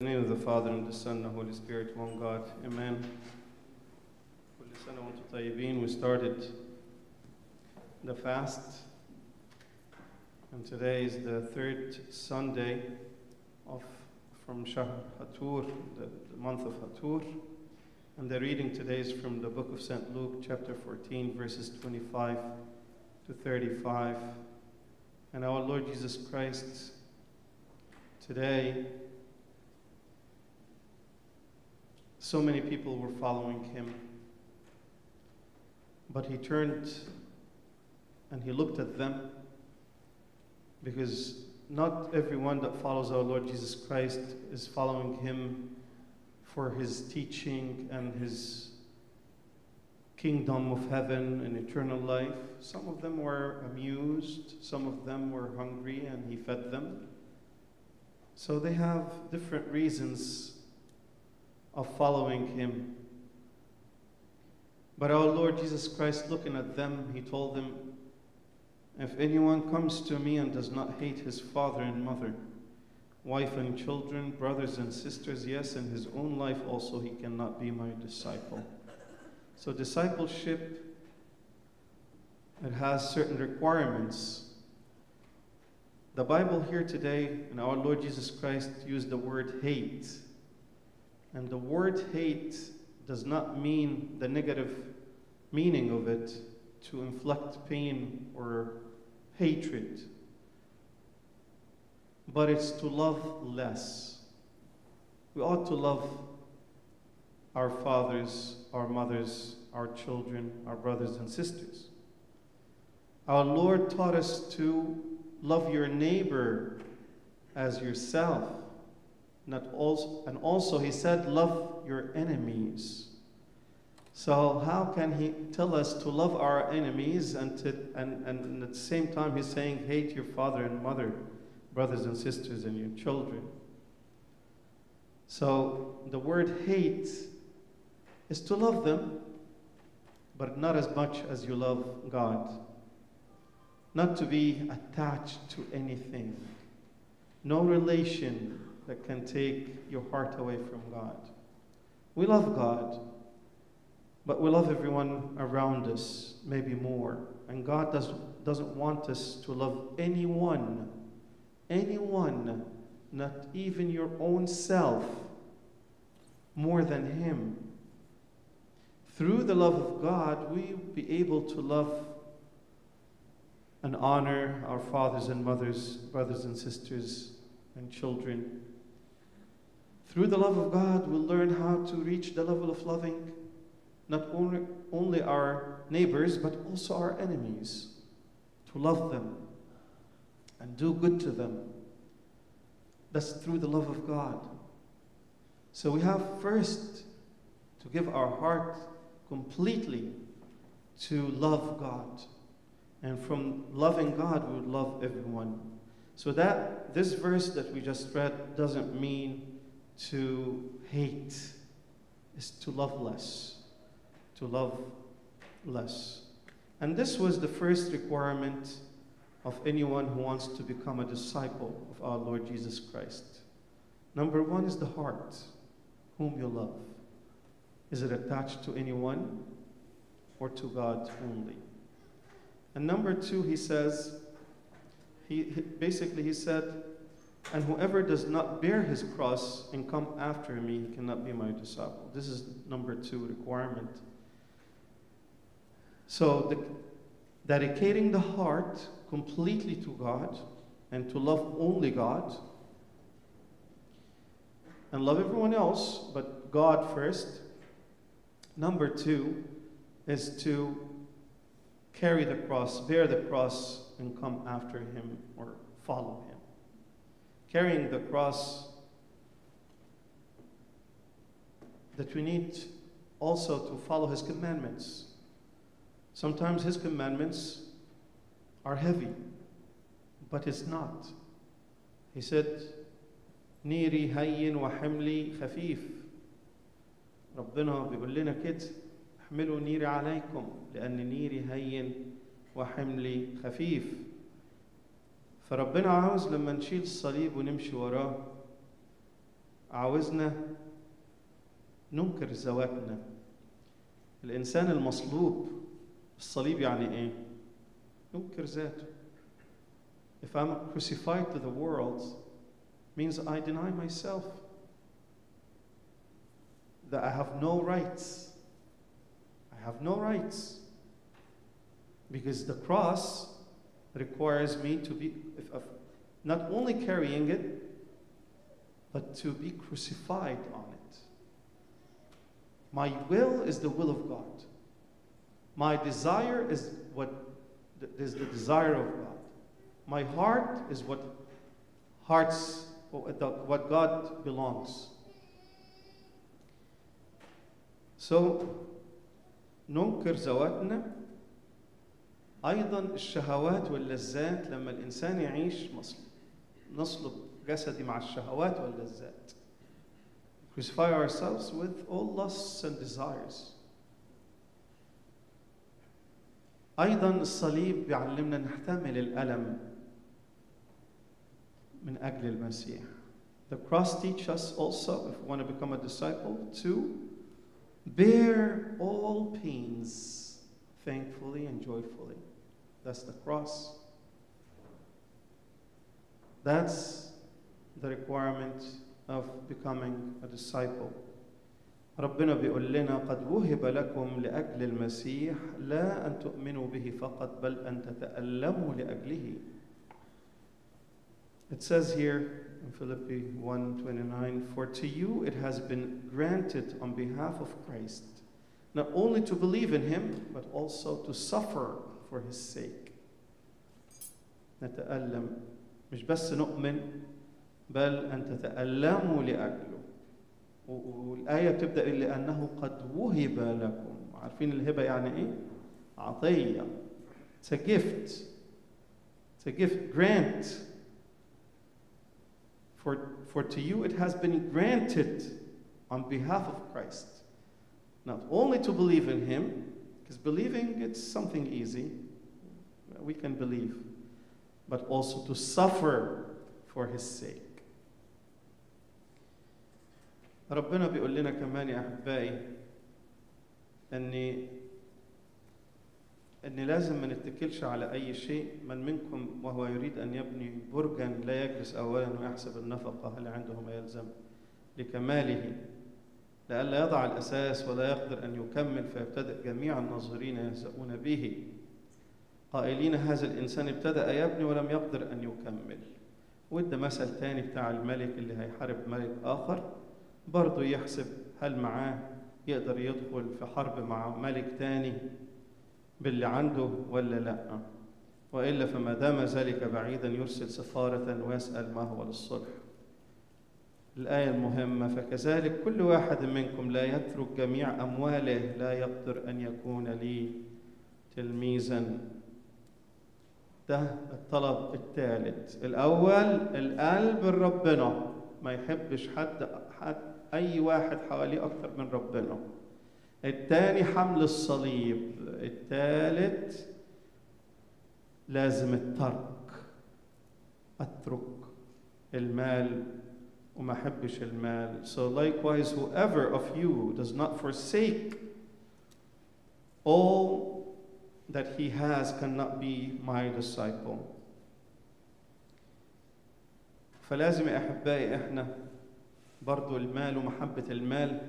In the name of the Father, and the Son, and the Holy Spirit, one God. Amen. We started the fast, and today is the third Sunday from Shahr Hatur, the month of Hatur. And the reading today is from the book of St. Luke, chapter 14, verses 25 to 35. And our Lord Jesus Christ today, so many people were following him, but he turned and he looked at them, because not everyone that follows our Lord Jesus Christ is following him for his teaching and his kingdom of heaven and eternal life. Some of them were amused, some of them were hungry, and he fed them. So they have different reasons of following him. But our Lord Jesus Christ, looking at them, he told them, "If anyone comes to me and does not hate his father and mother, wife and children, brothers and sisters, yes, and his own life also, he cannot be my disciple." So discipleship, it has certain requirements. The Bible here today, and our Lord Jesus Christ used the word hate. And the word hate does not mean the negative meaning of it, to inflict pain or hatred, but it's to love less. We ought to love our fathers, our mothers, our children, our brothers and sisters. Our Lord taught us to love your neighbor as yourself. And also he said, love your enemies. So how can he tell us to love our enemies and at the same time he's saying, hate your father and mother, brothers and sisters, and your children? So the word hate is to love them, but not as much as you love God. Not to be attached to anything. No relation that can take your heart away from God. We love God, but we love everyone around us, maybe more. And God doesn't want us to love anyone, not even your own self, more than him. Through the love of God, we'll be able to love and honor our fathers and mothers, brothers and sisters, and children. Through the love of God, we'll learn how to reach the level of loving not only our neighbors, but also our enemies, to love them and do good to them. That's through the love of God. So we have first to give our heart completely to love God. And from loving God, we would love everyone. So that this verse that we just read doesn't mean to hate, is to love less, And this was the first requirement of anyone who wants to become a disciple of our Lord Jesus Christ. Number one is the heart, whom you love. Is it attached to anyone or to God only? And number two, he says, he said, and whoever does not bear his cross and come after me, he cannot be my disciple. This is number two requirement. So dedicating the heart completely to God and to love only God and love everyone else, but God first. Number two is to carry the cross, bear the cross, and come after him or follow him. Carrying the cross, that we need also to follow his commandments. Sometimes his commandments are heavy, but it's not. He said, "Niri hayyin wa hamli khafif." ربنا بيقول لنا كده، احملوا نيري عليكم لأن نيري هين وحملي خفيف. فربنا عاوز لما نشيل الصليب ونمشي وراه عاوزنا ننكر زواجنا. الإنسان المصلوب الصليب يعني إيه؟ ننكر ذاته. If I'm crucified to the world, means I deny myself. That I have no rights. I have no rights. Because the cross requires me to be, not only carrying it, but to be crucified on it. My will is the will of God. My desire is what is the desire of God. My heart is what hearts, what God belongs. So, ننكر ذواتنا أيضا الشهوات واللذات. لما الإنسان يعيش نصلب جسدي مع الشهوات واللذات. Crucify ourselves with all lusts and desires. أيضا الصليب بيعلمنا نحتمل الألم من أجل المسيح. The cross teaches us also, if we want to become a disciple, to bear all pains thankfully and joyfully. That's the cross. That's the requirement of becoming a disciple. ربنا بيقول لنا قد وهب لكم لأجل المسيح لا أن تؤمنوا به فقط بل أن تتألموا لأجله. It says here in Philippians 1:29, for to you it has been granted on behalf of Christ, not only to believe in him, but also to suffer for his sake. نتألم مش بس نؤمن بل أن تتألموا لأجله. والآية بتبدأ لأنه قد وهب لكم. عارفين الهبة يعني إيه؟ عطية. It's a gift. It's a gift. Grant. For to you it has been granted on behalf of Christ, not only to believe in him, because believing it's something easy, we can believe, but also to suffer for his sake. ربنا بيقول لنا كمان يا أحبائي أني لازم ما نتكلش على أي شيء. من منكم وهو يريد أن يبني برجا لا يجلس أولا ويحسب النفقة اللي عنده ما يلزم لكماله لئلا يضع الأساس ولا يقدر أن يكمل فيبتدئ جميع الناظرين يهزؤون به قائلين هذا الإنسان ابتدأ يبني ولم يقدر أن يكمل. وده مثل تاني بتاع الملك اللي هيحارب ملك آخر برضه يحسب هل معاه يقدر يدخل في حرب مع ملك تاني باللي عنده ولا لا، وإلا فما دام ذلك بعيدا يرسل سفارة ويسأل ما هو للصلح. الآية المهمة فكذلك كل واحد منكم لا يترك جميع أمواله لا يقدر أن يكون لي تلميذا. ده الطلب الثالث. الأول القلب لربنا، ما يحبش حد أي واحد حواليه أكتر من ربنا. الثاني حمل الصليب. الثالث لازم الترك. أترك المال وما أحبش المال. So likewise whoever of you does not forsake all that he has cannot be my disciple. فلازم يا أحبائي إحنا برضو المال ومحبة المال.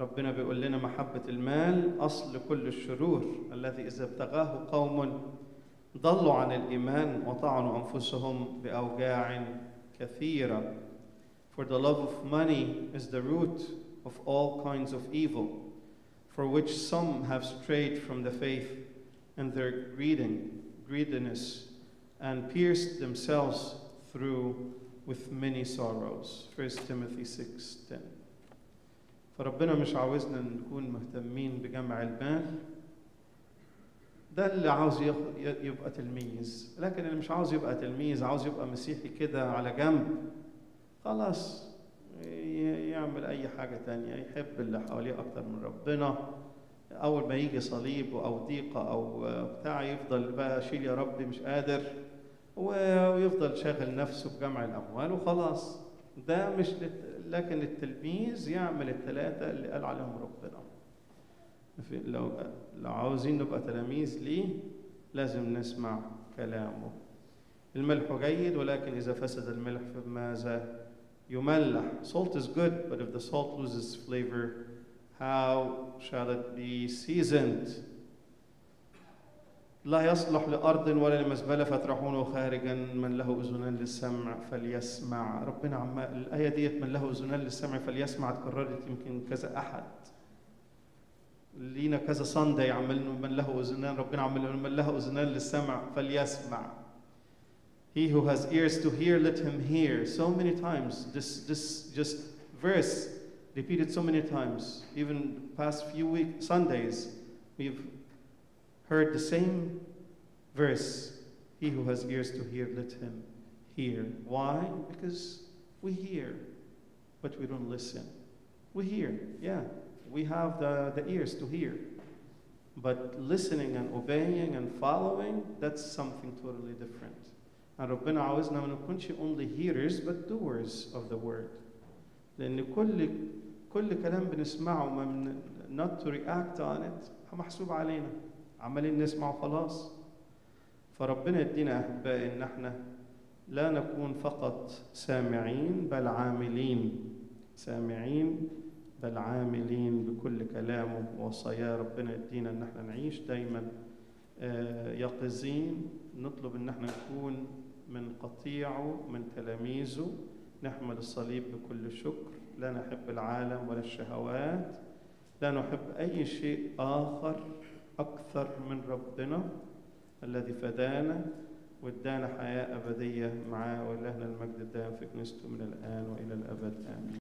ربنا بيقول لنا محبة المال أصل كل الشرور الذي إذا ابتغاه قوم ضلوا عن الإيمان وطعنوا أنفسهم بأوجاع كثيرة. For the love of money is the root of all kinds of evil, for which some have strayed from the faith in their greediness and pierced themselves through with many sorrows. 1 Timothy 6:10. فربنا مش عاوزنا نكون مهتمين بجمع المال. ده اللي عاوز يبقى تلميذ، لكن اللي مش عاوز يبقى تلميذ عاوز يبقى مسيحي كده على جنب خلاص يعمل أي حاجة تانية، يحب اللي حواليه أكتر من ربنا. أول ما يجي صليب أو ضيقة أو بتاع يفضل بقى شيل يا ربي مش قادر ويفضل شاغل نفسه بجمع الأموال وخلاص. ده مش لكن التلميذ يعمل الثلاثة اللي قال عليهم ربنا. لو عاوزين نبقى تلاميذ ليه لازم نسمع كلامه. الملح جيد ولكن إذا فسد الملح فماذا يملح؟ Salt is good, but if the salt loses flavor, how shall it be seasoned? لا يصلح لأرض ولا لمزبلة فترحونه خارجا من له أذنان للسمع فليسمع. ربنا عم الآية ديت من له أذنان للسمع فليسمع اتكررت يمكن كذا أحد لينا كذا صندي يعمل من له أذنان. ربنا عمل من له أذنان للسمع فليسمع. He who has ears to hear, let him hear. So many times, this just verse repeated so many times. Even past few Sundays, we've heard the same verse. He who has ears to hear, let him hear. Why? Because we hear, but we don't listen. We hear, yeah. We have the ears to hear. But listening and obeying and following, that's something totally different. And ربنا عاوزنا ما نكونش only hearers but doers of the word. لأن كل كلام بنسمعه not to react on it محسوب علينا. عمالين نسمع وخلاص. فربنا يدينا أحبائي إن احنا لا نكون فقط سامعين بل عاملين. سامعين بل عاملين بكل كلامه ووصاياه. ربنا يدينا إن احنا نعيش دايما يقظين. نطلب إن احنا نكون من قطيعه من تلاميذه. نحمل الصليب بكل شكر. لا نحب العالم ولا الشهوات. لا نحب أي شيء آخر أكثر من ربنا الذي فدانا وادانا حياة أبدية معاه. ولهنا المجد الدائم في كنيسته من الآن وإلى الأبد آمين.